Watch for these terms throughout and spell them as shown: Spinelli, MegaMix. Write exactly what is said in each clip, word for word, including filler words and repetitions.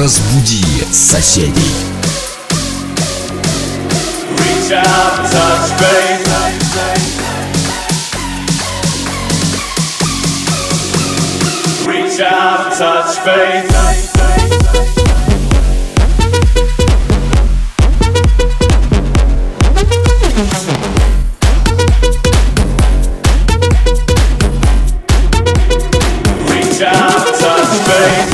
Разбуди соседей. Reach out, touch base. Reach out, touch base. Reach out, touch base.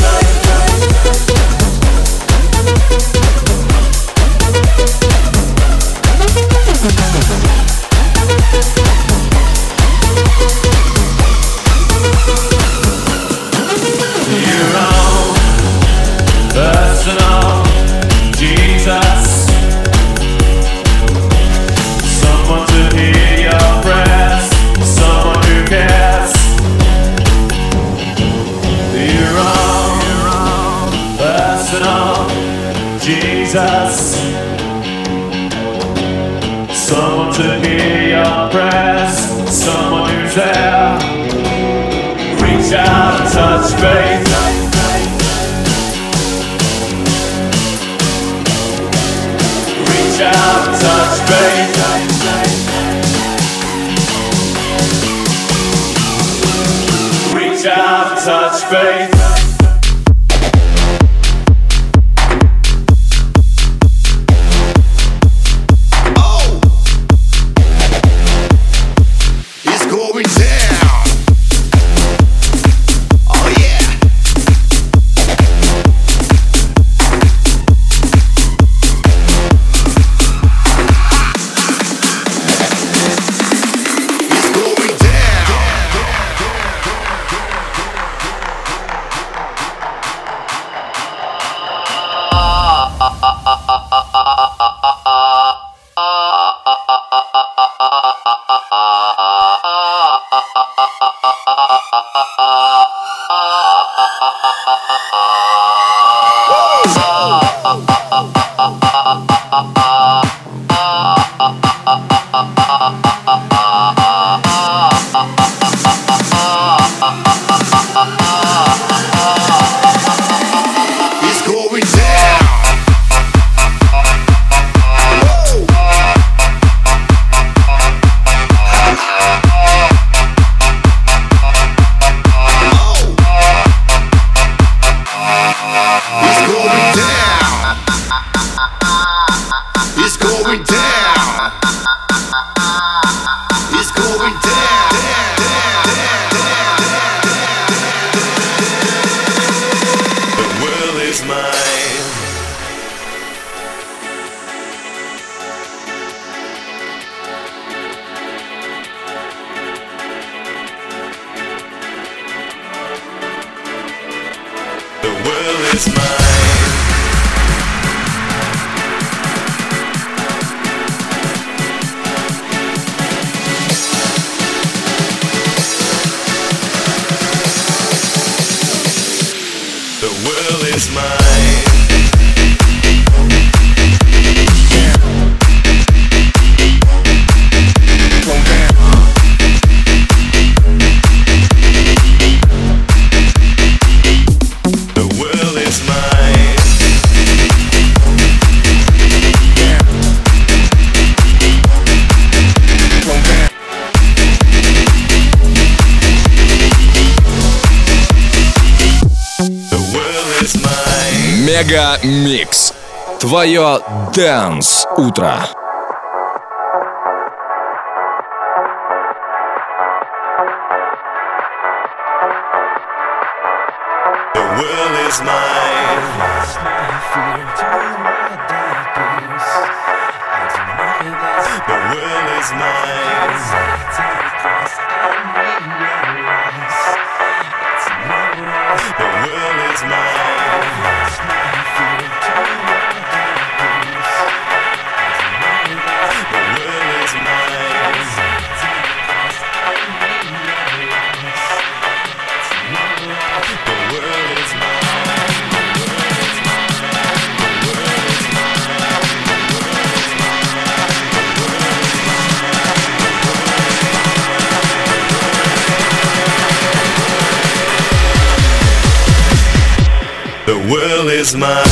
Jesus, someone to hear your prayers, someone who's there. Reach out and touch faith. Reach out and touch faith. Reach out and touch faith. MegaMix. Твое Dance утро. The world is mine. The world is mine. The world is mine.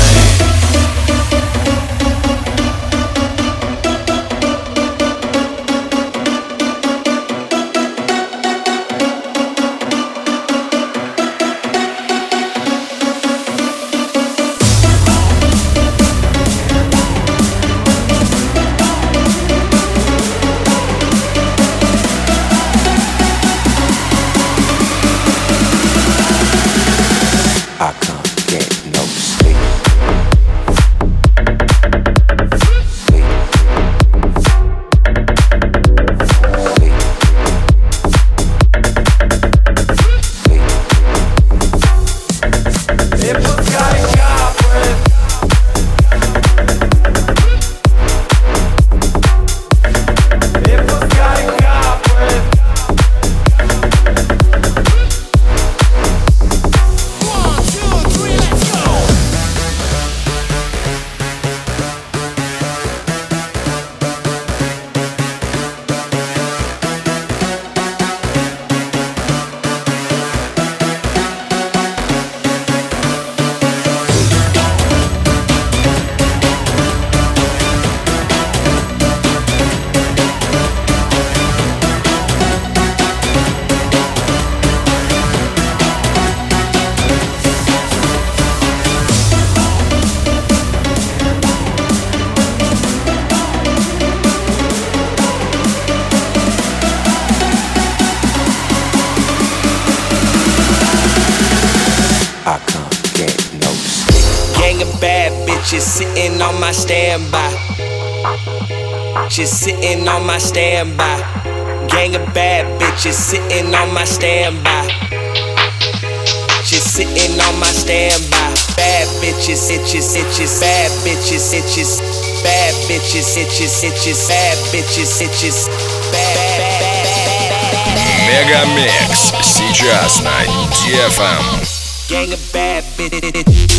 Sitting on my standby, she's sitting on my standby. Gang of bad bitches sitting on my standby. She's sitting on my standby. Bad bitches, itches, itches, bad bitches, itches, bad bitches, itches, itches, bad bitches, itches, bad. Мегамикс сейчас на ди эф эм. Gang of bad bitches.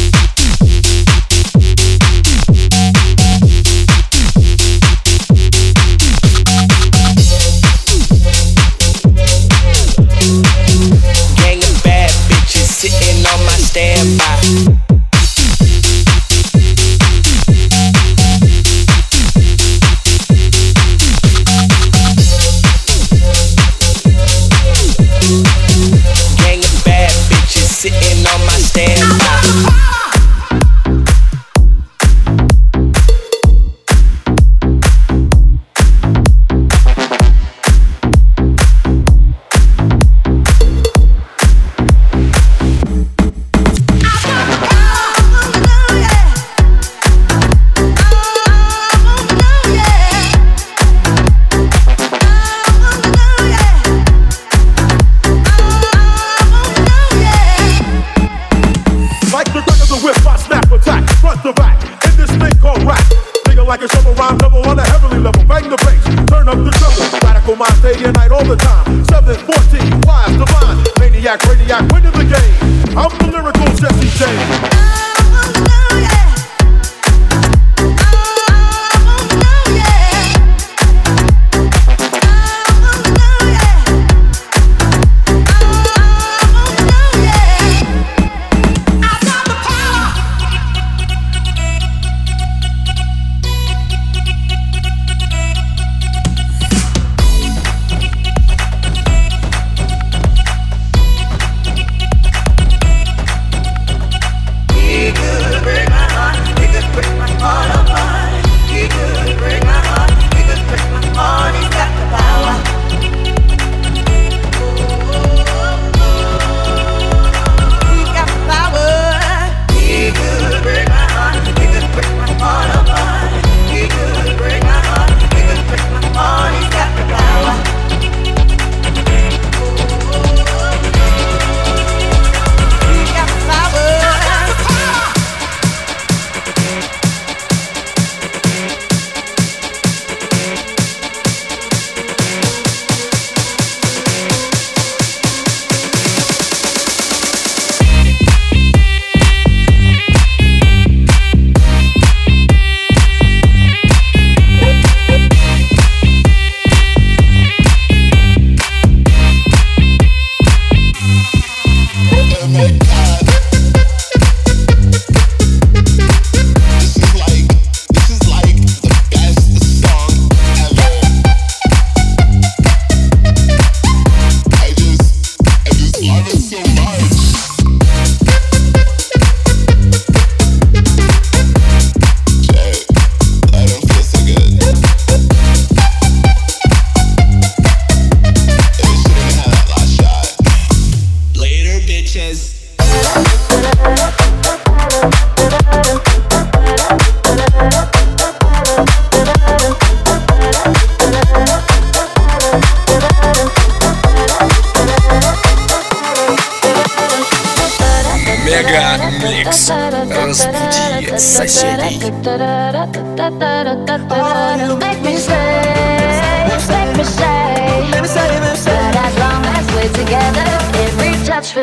разбуди соседей.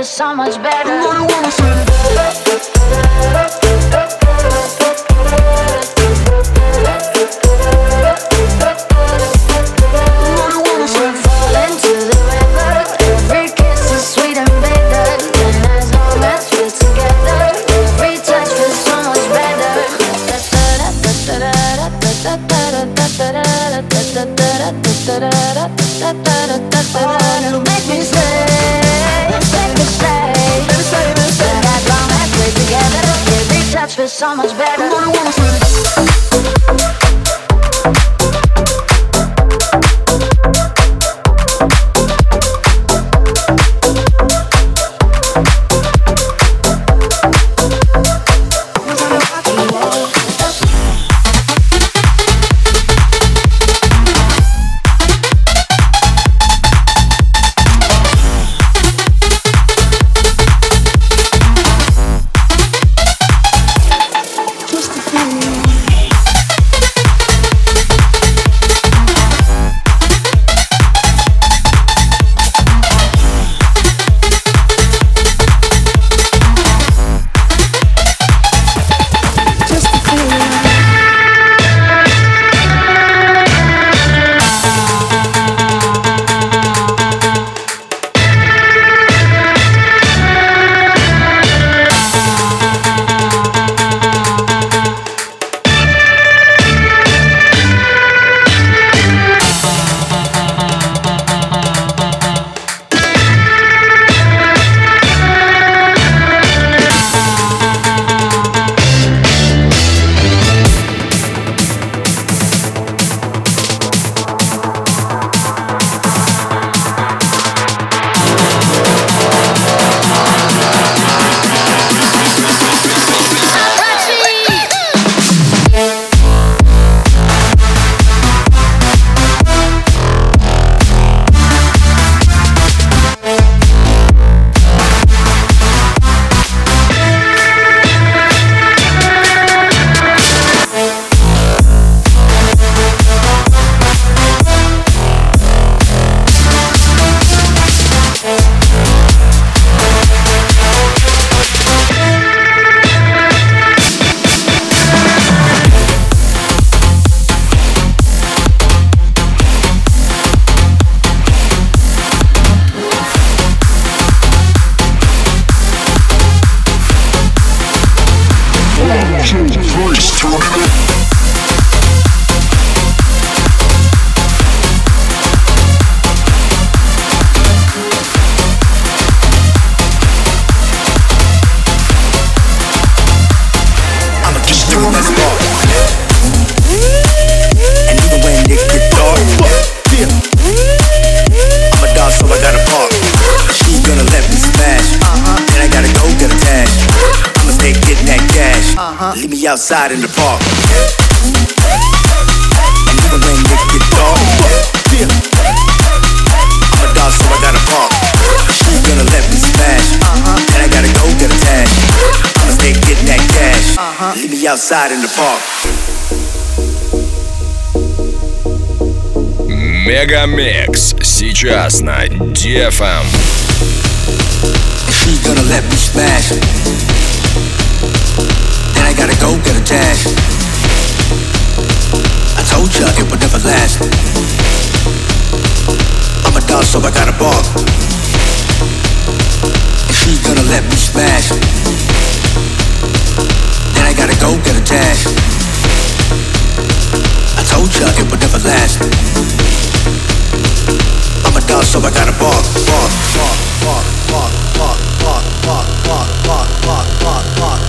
So much better. Leave me outside in the park. And even when it get dark, I'm a dog, so I gotta bark. You gonna let me smash, and I gotta go get attached. I'ma stay getting that cash. Leave me outside in the park. MegaMix сейчас на ди эф эм. You gonna let me smash. I gotta go get a dash. I told ya it would never last. I'm a dog, so I gotta bark. And she gonna let me smash. Then I gotta go get a dash. I told ya it would never last. I'm a dog, so I gotta bark, bark, bark, bark, bark, bark, bark, bark, bark, bark, bark, bark, bark, bark, bark.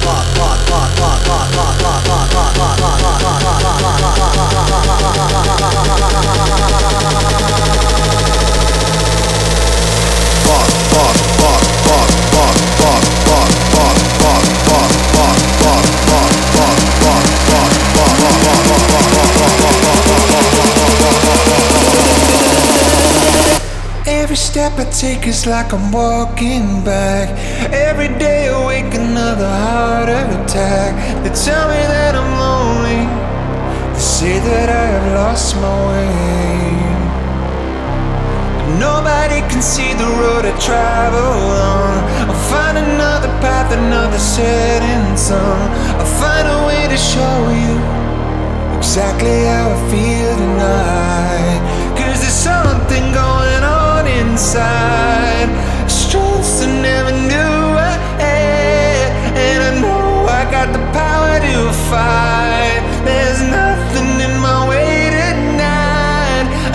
Every step I take take, it's like I'm walking back. Every day I wake another heart attack. They tell me that I'm lonely, they say that I have lost my way. Nobody can see the road I travel on. I'll find another path, another setting sun. I'll find a way to show you exactly how I feel tonight. Cause there's something going on inside, strengths I never knew I had, and I know I got the power to fight. There's nothing in my way tonight.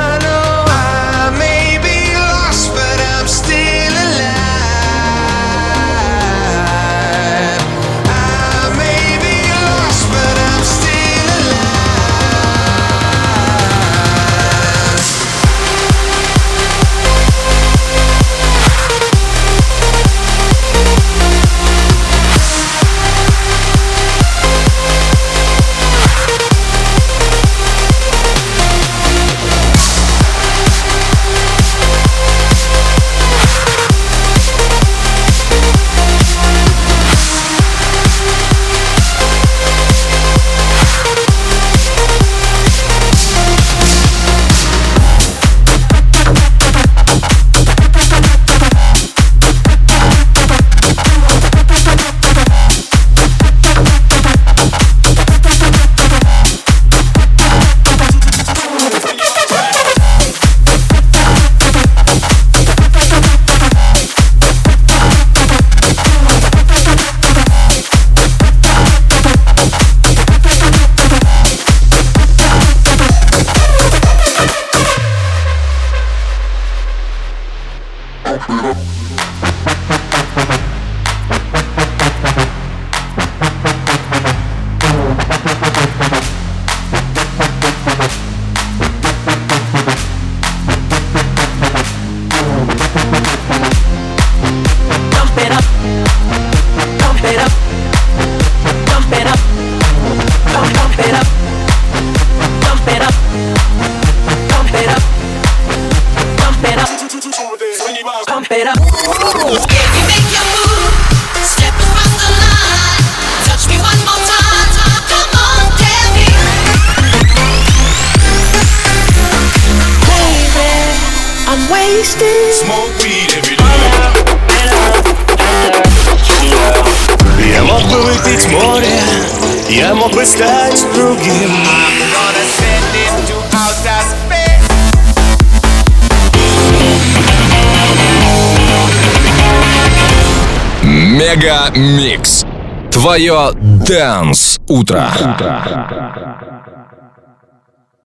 I know I may be lost, but I'm still alive. I may be lost, but I'm still alive. Я мог бы стать другим. MegaMix. Твое Dance утро.